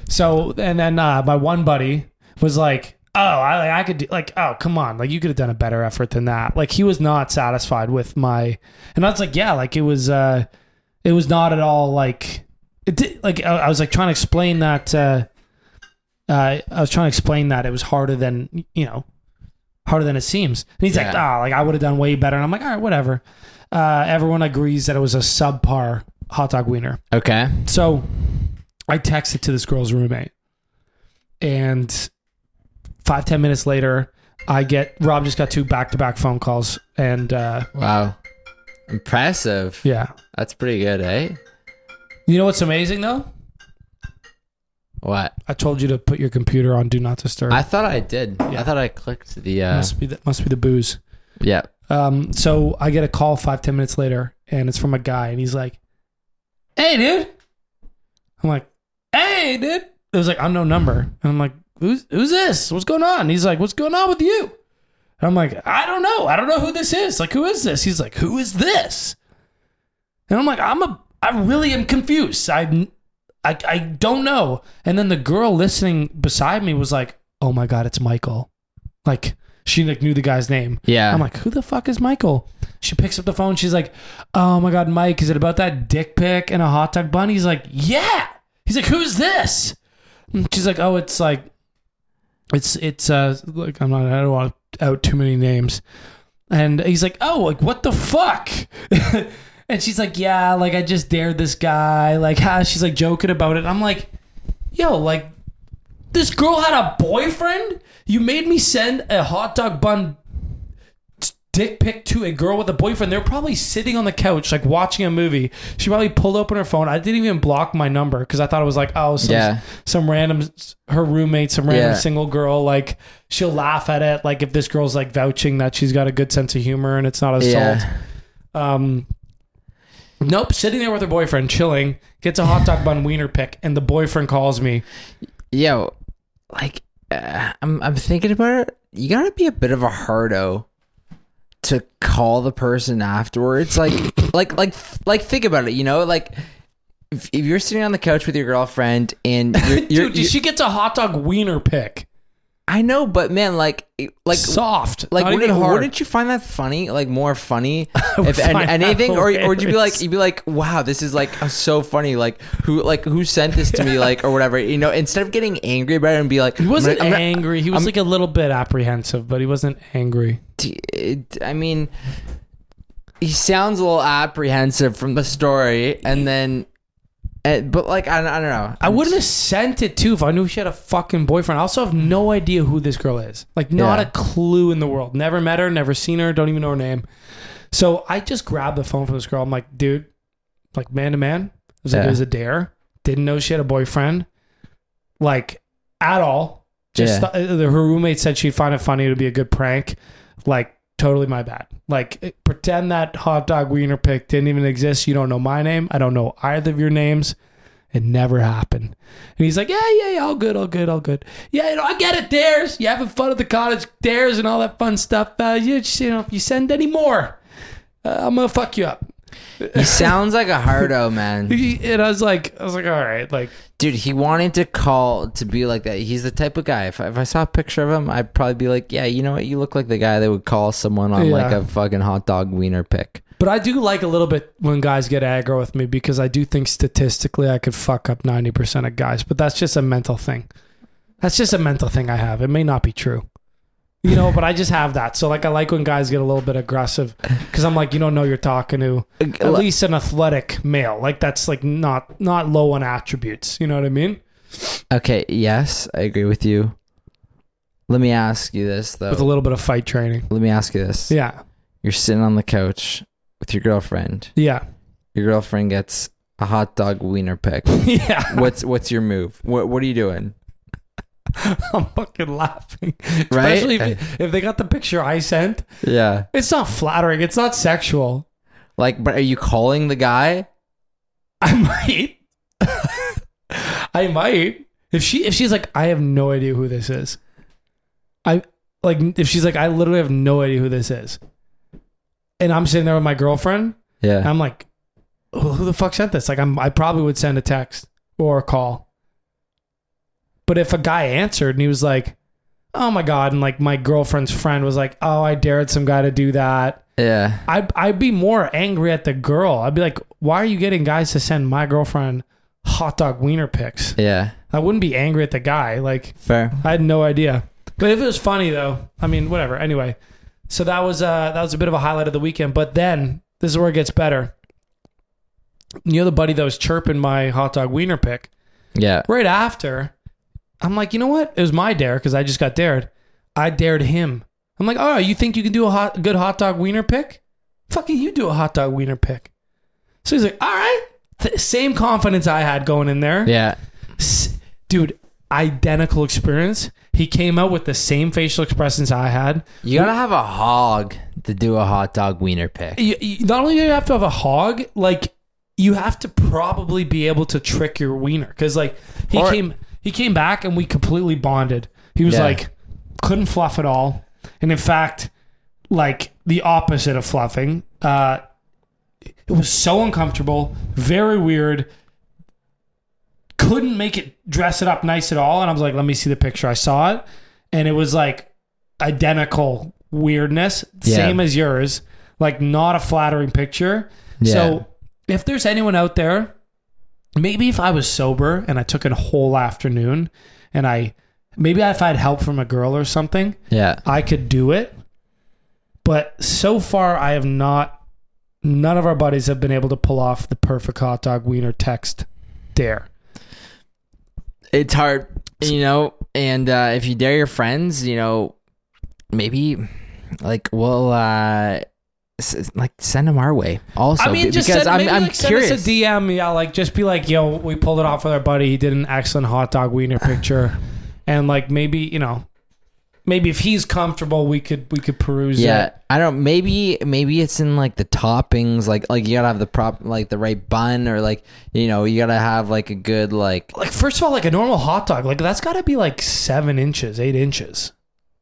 So, and then my one buddy was like, oh, I could do, like, oh, come on. Like, you could have done a better effort than that. Like, he was not satisfied with my, and I was like, yeah, like, it was not at all, like, it did, like, I was, like, trying to explain that, it was harder than, you know, harder than it seems. And he's like, oh, like, I would have done way better. And I'm like, all right, whatever. Everyone agrees that it was a subpar hot dog wiener. Okay. So I texted to this girl's roommate, and 5-10 minutes later, Rob just got 2 back-to-back phone calls, and wow, impressive. Yeah, that's pretty good, eh? You know what's amazing though? What? I told you to put your computer on Do Not Disturb. I thought I did. Yeah. I thought I clicked the. Must be the booze. Yeah. So I get a call 5-10 minutes later, and it's from a guy, and he's like, "Hey, dude." I'm like, "Hey, dude." It was like unknown number. And I'm like, who's this? What's going on? And he's like, "What's going on with you?" And I'm like, "I don't know. I don't know who this is. Like, who is this?" He's like, "Who is this?" And I'm like, I really am confused. I don't know. And then the girl listening beside me was like, "Oh my God, it's Michael." Like, she like knew the guy's name. Yeah. I'm like, "Who the fuck is Michael?" She picks up the phone. She's like, "Oh my God, Mike, is it about that dick pic and a hot dog bun?" He's like, "Yeah." He's like, "Who's this?" And she's like, "Oh, it's like, it's like, I don't want to out too many names." And he's like, "Oh, like, what the fuck?" And she's like, "Yeah, like, I just dared this guy." Like, she's like joking about it. I'm like, yo, like, this girl had a boyfriend? You made me send a hot dog bun dick pic to a girl with a boyfriend. They're probably sitting on the couch, like, watching a movie. She probably pulled open her phone. I didn't even block my number because I thought it was like, oh, some random, her roommate, some random single girl. Like, she'll laugh at it. Like, if this girl's like vouching that she's got a good sense of humor and it's not assault. Yeah. Nope. Sitting there with her boyfriend, chilling, gets a hot dog bun wiener pic, and the boyfriend calls me. Yo, like, I'm thinking about it. You gotta be a bit of a hardo to call the person afterwards. Like think about it, you know, like if you're sitting on the couch with your girlfriend and dude, she gets a hot dog wiener pic. I know, but man, like soft, like, wouldn't you find that funny? Like, more funny if anything, or you'd be like, wow, this is like so funny. Like, who sent this to me? Like, or whatever, you know, instead of getting angry about it and be like, he wasn't angry. He was like a little bit apprehensive, but he wasn't angry. I mean, he sounds a little apprehensive from the story, and then. But like, I don't know. I wouldn't have sent it too if I knew she had a fucking boyfriend. I also have no idea who this girl is. Like, not a clue in the world. Never met her, never seen her, don't even know her name. So I just grabbed the phone from this girl. I'm like, dude, like, man to man. I was like, it was a dare. Didn't know she had a boyfriend. Like, at all. Just her roommate said she'd find it funny. It would be a good prank. Like, totally my bad. Like, pretend that hot dog wiener pic didn't even exist. You don't know my name. I don't know either of your names. It never happened. And he's like, yeah, all good. Yeah, you know, I get it, dares. You having fun at the cottage, dares, and all that fun stuff. You know, if you send any more, I'm gonna fuck you up. He sounds like a hardo, man. And I was like, all right, like, dude, he wanted to call to be like that. He's the type of guy. If I saw a picture of him, I'd probably be like, yeah, you know what? You look like the guy that would call someone on like a fucking hot dog wiener pic. But I do like a little bit when guys get aggro with me because I do think statistically I could fuck up 90% of guys. But that's just a mental thing. That's just a mental thing I have. It may not be true. You know, but I just have that. So, like, I like when guys get a little bit aggressive because I'm like, you don't know you're talking to at least an athletic male. Like, that's, like, not low on attributes. You know what I mean? Okay, yes, I agree with you. Let me ask you this, though. With a little bit of fight training. Let me ask you this. Yeah. You're sitting on the couch with your girlfriend. Yeah. Your girlfriend gets a hot dog wiener pick. Yeah. What's your move? What are you doing? I'm fucking laughing. Right? Especially if they got the picture I sent. Yeah. It's not flattering. It's not sexual. Like, but are you calling the guy? I might. I might. If she's like, I have no idea who this is. If she's like, I literally have no idea who this is. And I'm sitting there with my girlfriend. Yeah. And I'm like, who the fuck sent this? Like, I probably would send a text or a call. But if a guy answered and he was like, oh my God. And like my girlfriend's friend was like, oh, I dared some guy to do that. Yeah. I'd be more angry at the girl. I'd be like, why are you getting guys to send my girlfriend hot dog wiener pics? Yeah. I wouldn't be angry at the guy. Like, fair. I had no idea. But if it was funny though, I mean, whatever. Anyway. So that was a bit of a highlight of the weekend. But then this is where it gets better. You know the buddy that was chirping my hot dog wiener pic? Yeah. Right after, I'm like, you know what? It was my dare because I just got dared. I dared him. I'm like, oh, you think you can do a good hot dog wiener pick? Fucking you do a hot dog wiener pick. So he's like, all right. Same confidence I had going in there. Yeah. Dude, identical experience. He came out with the same facial expressions I had. You got to have a hog to do a hot dog wiener pick. Not only do you have to have a hog, like you have to probably be able to trick your wiener. Because like He came back and we completely bonded. He was like, couldn't fluff at all. And in fact, like the opposite of fluffing. It was so uncomfortable, very weird. Couldn't make it, dress it up nice at all. And I was like, let me see the picture. I saw it. And it was like identical weirdness, same as yours. Like not a flattering picture. Yeah. So if there's anyone out there, maybe if I was sober and I took a whole afternoon and if I had help from a girl or something, I could do it. But so far I have not, none of our buddies have been able to pull off the perfect hot dog wiener text dare. It's hard, you know, and if you dare your friends, you know, maybe like we'll... like send them our way also. I mean, just because send us a DM. Yeah, like just be like, yo, we pulled it off with our buddy. He did an excellent hot dog wiener picture. And like maybe, you know, maybe if he's comfortable, we could peruse it. I don't, maybe it's in like the toppings, like you gotta have the like the right bun, or like, you know, you gotta have like a good, like first of all, like a normal hot dog, like that's gotta be like 7 inches, 8 inches.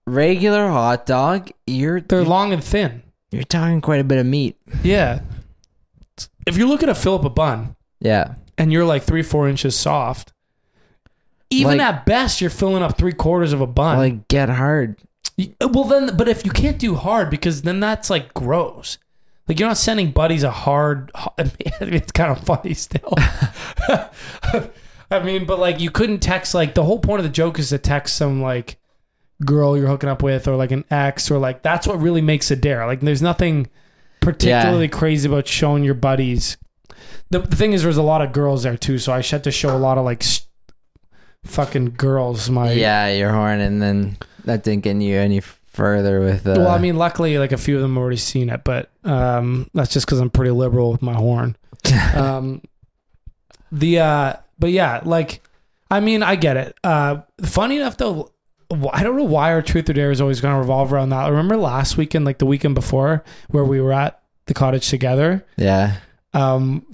Regular hot dog, they're long and thin. You're talking quite a bit of meat. Yeah. If you're looking to fill up a bun. Yeah. And you're like 3-4 inches soft. Even like, at best, you're filling up 3/4 of a bun. Like get hard. Well then, but if you can't do hard, because then that's like gross. Like you're not sending buddies a hard. I mean, it's kind of funny still. I mean, but like you couldn't text, like the whole point of the joke is to text some like girl you're hooking up with, or like an ex, or like that's what really makes a dare. Like there's nothing particularly crazy about showing your buddies. The thing is, there's a lot of girls there too, so I had to show a lot of like fucking girls my your horn, and then that didn't get you any further with. Well, I mean, luckily, like a few of them already seen it, but that's just because I'm pretty liberal with my horn. But yeah, like I mean, I get it. Funny enough though. I don't know why our truth or dare is always going to revolve around that. I remember last weekend, like the weekend before, where we were at the cottage together. Yeah.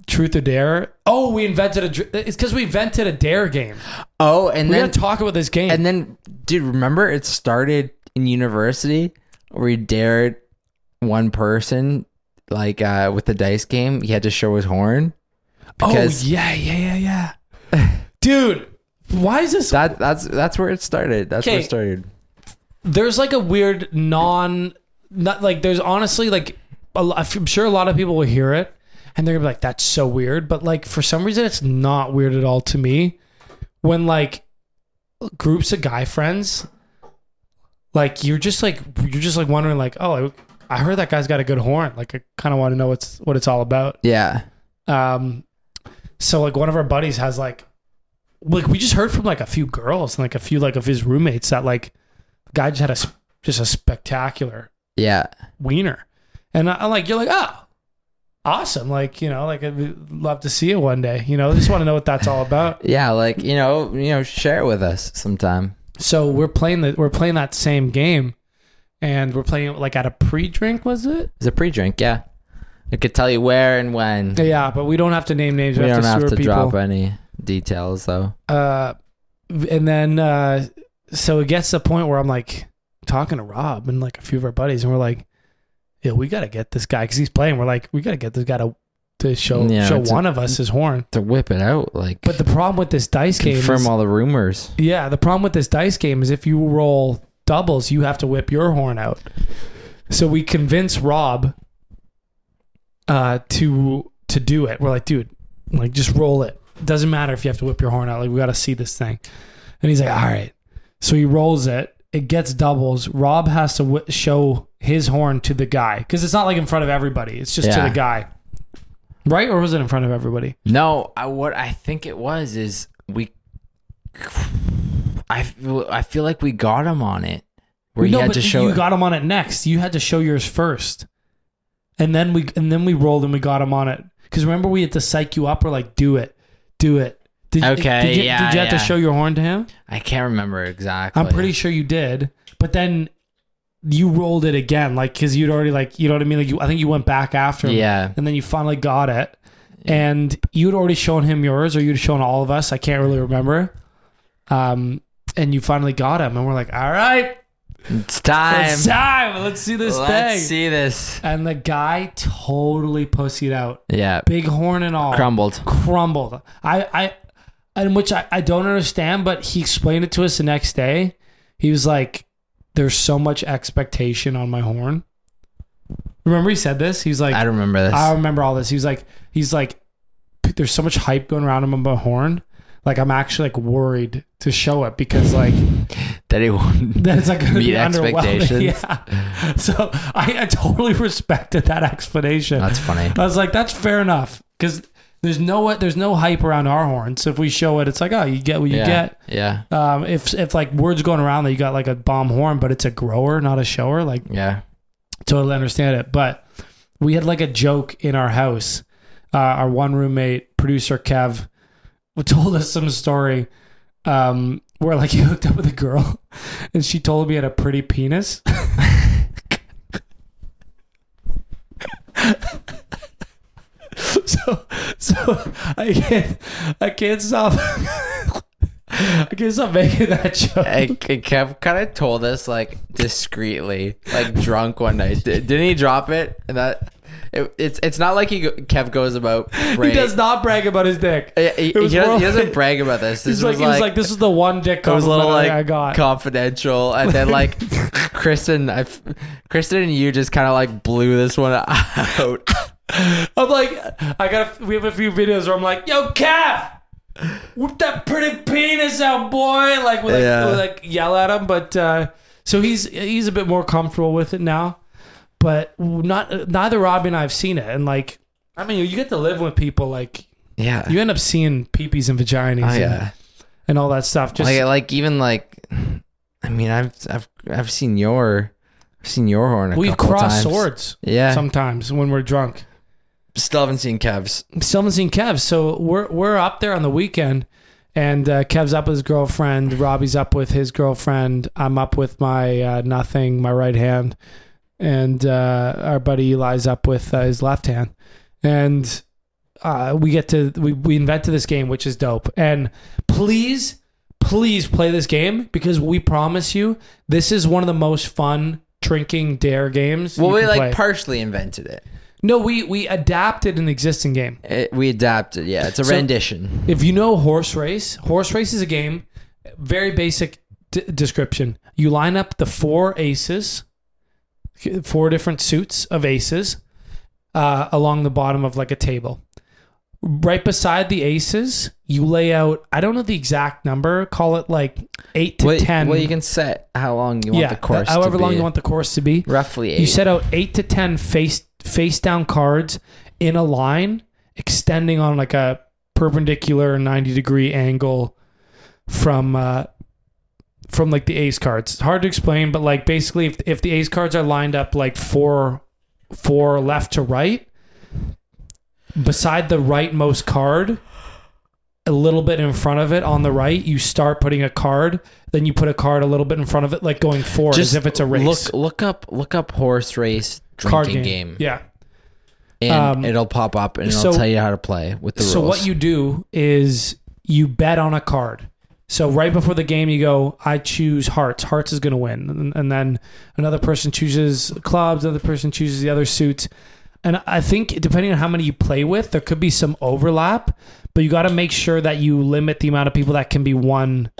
Truth or dare. Oh, we invented a... It's because we invented a dare game. Oh, and we're going to talk about this game. And then, dude, remember it started in university where you dared one person, like with the dice game. He had to show his horn. Yeah. Dude. Why is this? That's where it started. That's where it started. There's like a weird there's honestly like, I'm sure a lot of people will hear it and they're gonna be like, that's so weird. But like, for some reason, it's not weird at all to me when like groups of guy friends, like you're just like wondering like, oh, I heard that guy's got a good horn. Like I kind of want to know what it's all about. Yeah. So like one of our buddies has like, we just heard from like a few girls and like a few like of his roommates that like guy just had a spectacular wiener. And I'm like, you're like, oh, awesome. Like, you know, like I'd love to see it one day, you know, just want to know what that's all about. Yeah. Like, you know, share it with us sometime. So we're playing that same game, and we're playing it like at a pre-drink. Was it? It's a pre-drink. Yeah. It could tell you where and when. Yeah. But we don't have to name names. We don't have to drop any details though. And then, so it gets to the point where I'm like talking to Rob and like a few of our buddies, and we're like, yeah, we got to get this guy, because he's playing. We're like, we got to get this guy to show one of us his horn. To whip it out. Like. But the problem with this dice game is... confirm all the rumors. Yeah, the problem with this dice game is if you roll doubles, you have to whip your horn out. So we convince Rob to do it. We're like, dude, like just roll it. Doesn't matter if you have to whip your horn out. Like, we got to see this thing. And he's like, all right. So he rolls it. It gets doubles. Rob has to show his horn to the guy, because it's not like in front of everybody. It's just to the guy, right? Or was it in front of everybody? No, what I think it was is I feel like we got him on it. Where you had to show. You got him on it next. You had to show yours first, and then we rolled and we got him on it. Because remember, we had to psych you up. We're like, do it. Did you have to show your horn to him? I can't remember exactly. I'm pretty sure you did, but then you rolled it again, like, because you'd already, like, you know what I mean? Like, I think you went back after him, and then you finally got it, and you'd already shown him yours, or you'd shown all of us. I can't really remember. And you finally got him, and we're like, all right, it's time. Let's see this thing. And the guy totally pussied out. Yeah, big horn and all, crumbled. I don't understand, but he explained it to us the next day. He was like, there's so much expectation on my horn. Remember he said this? He was like, I remember this. I remember all this. He's like, there's so much hype going around on my horn. Like, I'm actually like worried to show it, because like that it won't meet expectations. Yeah. So I totally respected that explanation. That's funny. I was like, that's fair enough, because there's no hype around our horn. So if we show it, it's like, oh, you get what you get. Yeah. If like word's going around that you got like a bomb horn, but it's a grower, not a shower. Like, yeah, totally understand it. But we had like a joke in our house. Our one roommate, producer Kev, told us some story where like he hooked up with a girl, and she told him he had a pretty penis. So I can't stop making that joke. Kev kind of told us like discreetly, like drunk one night. Didn't he drop it? And that it's not like Kev goes about. He does not brag about his dick. He doesn't brag about this. He was like, this is the one dick compliment it was a little, like, I got. Confidential, and then like Kristen and you just kind of like blew this one out. I'm like, we have a few videos where I'm like, yo, Kev, whip that pretty penis out, boy. Like, we yell at him. But so he's a bit more comfortable with it now. But neither Robbie and I have seen it. And like, I mean, you get to live with people. Like, yeah, you end up seeing peepees and vaginas. Oh, and all that stuff. Just like even like, I mean, I've seen your horn. We cross swords. Yeah, sometimes when we're drunk. Still haven't seen Kev's. So we're up there on the weekend, and Kev's up with his girlfriend. Robbie's up with his girlfriend. I'm up with my nothing, my right hand, and our buddy Eli's up with his left hand. And we invented this game, which is dope. And please play this game, because we promise you, this is one of the most fun drinking dare games. Well, we like play. Partially invented it. No, we adapted an existing game. We adapted, it's a rendition. If you know horse race is a game, very basic description. You line up the four different suits of aces along the bottom of like a table. Right beside the aces, you lay out, I don't know the exact number, call it like 8 to 10. Well, you can set how long you want the course to be. However long you want the course to be. Roughly 8. You set out 8 to 10 face down cards in a line, extending on like a perpendicular 90-degree angle from from like the ace cards. It's hard to explain, but like basically if the ace cards are lined up like four left to right, beside the rightmost card, a little bit in front of it on the right, you start putting a card, then you put a card a little bit in front of it, like going forward, just as if it's a race. Look up horse race drinking game. Yeah. And it'll pop up and it'll tell you how to play with the rules. So what you do is you bet on a card. So right before the game, you go, I choose hearts. Hearts is going to win. And then another person chooses clubs. Another person chooses the other suits. And I think depending on how many you play with, there could be some overlap. But you got to make sure that you limit the amount of people that can be one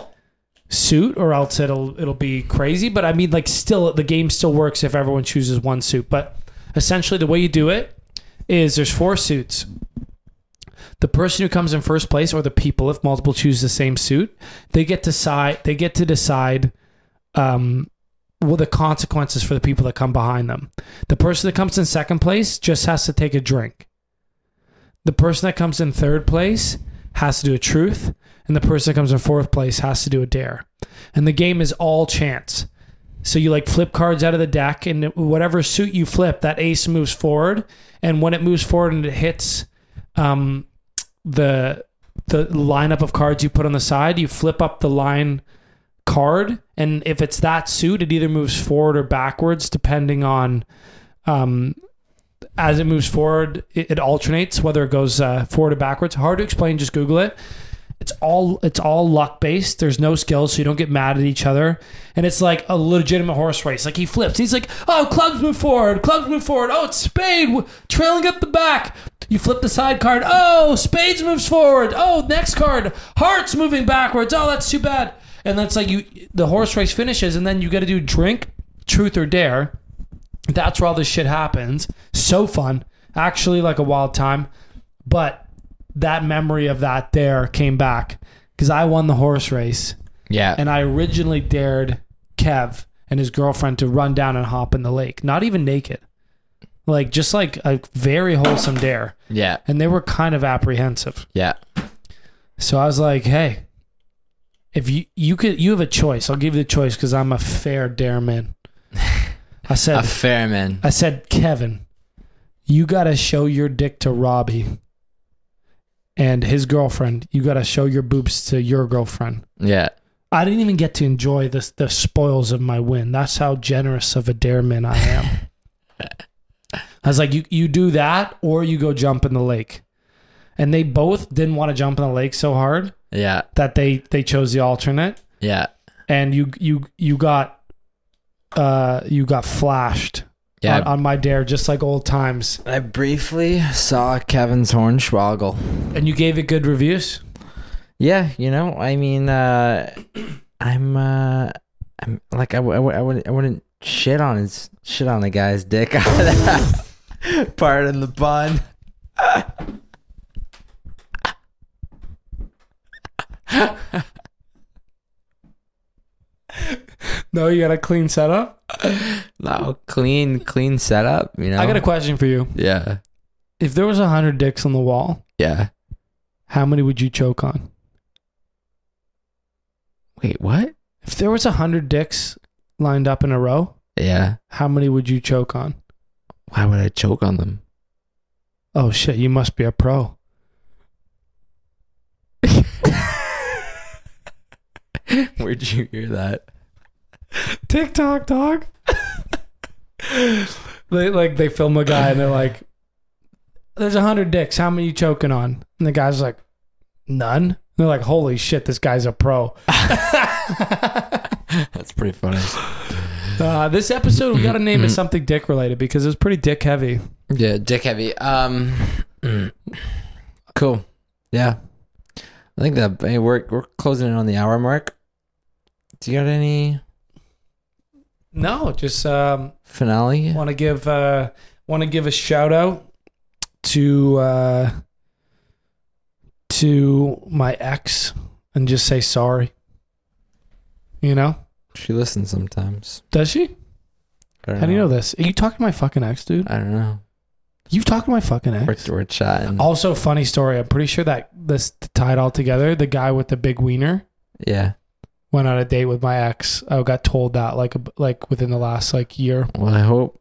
suit, or else it'll be crazy. But I mean, like, still, the game still works if everyone chooses one suit. But essentially the way you do it is there's four suits. The person who comes in first place, or the people, if multiple choose the same suit, they get to decide the consequences for the people that come behind them. The person that comes in second place just has to take a drink. The person that comes in third place has to do a truth, and the person that comes in fourth place has to do a dare. And the game is all chance. So you like flip cards out of the deck, and whatever suit you flip, that ace moves forward, and when it moves forward and it hits the lineup of cards you put on the side, you flip up the line card, and if it's that suit, it either moves forward or backwards depending on as it moves forward, it alternates whether it goes forward or backwards. Hard to explain, just Google it. It's all luck based. There's no skills, so you don't get mad at each other. And it's like a legitimate horse race. Like he flips. He's like, oh, clubs move forward. Oh, it's spade trailing up the back. You flip the side card. Oh, spades moves forward. Oh, next card. Hearts moving backwards. Oh, that's too bad. And that's like the horse race finishes, and then you got to do drink, truth, or dare. That's where all this shit happens. So fun. Actually, like a wild time. But that memory of that dare came back because I won the horse race. Yeah. And I originally dared Kev and his girlfriend to run down and hop in the lake. Not even naked. Like, just like a very wholesome dare. Yeah. And they were kind of apprehensive. Yeah. So I was like, hey, if you have a choice. I'll give you the choice because I'm a fair dare man. I said, a fair man. I said, Kevin, you got to show your dick to Robbie and his girlfriend. You got to show your boobs to your girlfriend. Yeah. I didn't even get to enjoy the spoils of my win. That's how generous of a dare man I am. I was like, you do that or you go jump in the lake. And they both didn't want to jump in the lake so hard. Yeah. That they chose the alternate. Yeah. And you got flashed. Yeah. On my dare, just like old times. I briefly saw Kevin's Hornswoggle. And you gave it good reviews? Yeah, you know, I mean, I'm like, I wouldn't shit on the guy's dick. Pardon the pun. No, you got a clean setup? No, clean setup, you know. I got a question for you. Yeah. If there was 100 dicks on the wall, yeah, how many would you choke on? Wait, what? If there was 100 dicks lined up in a row, yeah, how many would you choke on? Why would I choke on them? Oh shit, you must be a pro. Where'd you hear that? TikTok, dog. They film a guy and they're like, there's 100 dicks, how many you choking on? And the guy's like, none. And they're like, holy shit, this guy's a pro. That's pretty funny. This episode, we gotta name it something dick related because it was pretty dick heavy. Yeah, dick heavy. Cool. Yeah, I think that, hey, we're closing in on the hour mark. Do you got any? No, just finale. Want to give a shout out to my ex and just say sorry. You know, she listens sometimes. Does she? How do you know this? Are you talking to my fucking ex, dude? I don't know. You've talked to my fucking ex. We're chatting. Also, funny story. I'm pretty sure that this tied all together. The guy with the big wiener. Yeah. went on a date with my ex. I got told that like within the last like year. Well, I hope,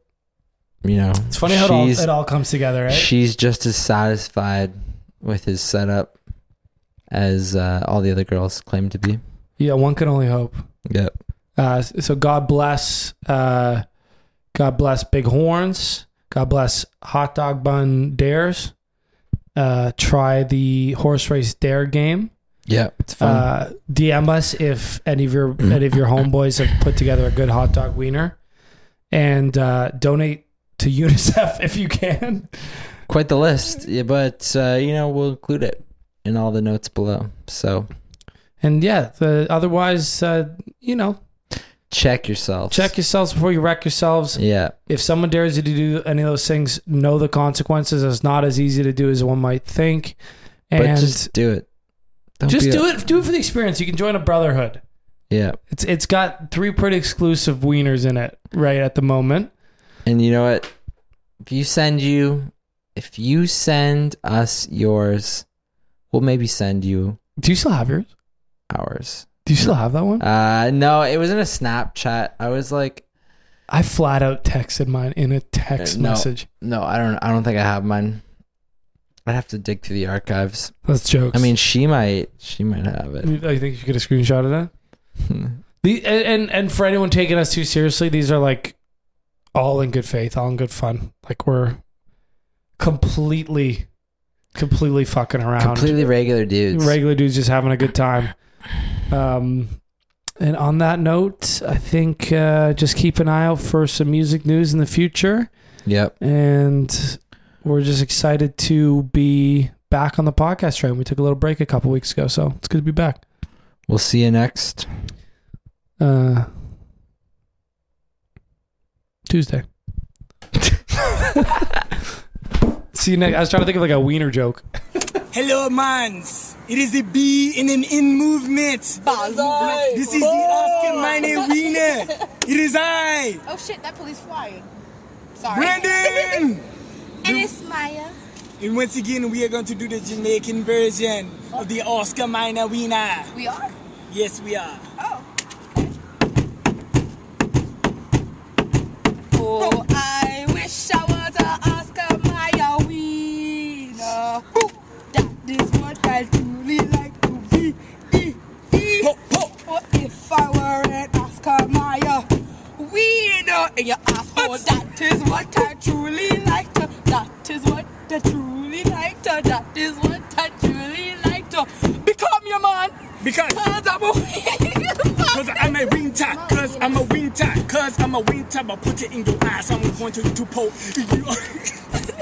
you know, it's funny how it all comes together, right? She's just as satisfied with his setup as all the other girls claim to be. Yeah, one can only hope. Yep. So God bless Big Horns. God bless Hot Dog Bun Dares. Try the horse race dare game. Yeah, it's fun. DM us if any of your homeboys have put together a good hot dog wiener, and donate to UNICEF if you can. Quite the list, but you know, we'll include it in all the notes below. So, and yeah, otherwise, you know. Check yourselves. Check yourselves before you wreck yourselves. Yeah. If someone dares you to do any of those things, know the consequences. It's not as easy to do as one might think. But just do it. Just do it. Do it for the experience. You can join a brotherhood. Yeah. It's got 3 pretty exclusive wieners in it right at the moment. And you know what? If you send us yours, we'll maybe send you. Do you still have yours? Ours. Do you still have that one? No, it was in a Snapchat. I was like, I flat out texted mine in a text message. No, I don't think I have mine. I'd have to dig through the archives. That's jokes. I mean, she might have it. I think you get a screenshot of that. And for anyone taking us too seriously, these are like all in good faith, all in good fun. Like we're completely fucking around. Completely regular dudes. Regular dudes just having a good time. And on that note, I think just keep an eye out for some music news in the future. Yep. And we're just excited to be back on the podcast train. We took a little break a couple weeks ago, so it's good to be back. We'll see you next Tuesday. See you next. I was trying to think of like a wiener joke. Hello, mans. It is a B in an in movement. Bazaar. This is the Oscar Mayer wiener. It is I. Oh shit, that police flying. Sorry. Brandon. And it's Maya. And once again, we are going to do the Jamaican version of the Oscar Mayer wiener. We are? Yes, we are. Oh. Oh, I wish I was an Oscar Mayer wiener. Ooh. This what I truly like to be. What if I were an Oscar Mayer wiener in your asshole? That is what I truly like to. That is what I truly like to. That is what I truly like to. Become your man. Because I'm a wiener. Cause I'm a wing top. Cause I'm a wing top. Cause I'm a wing top. I put it in your ass. I'm going to poke you.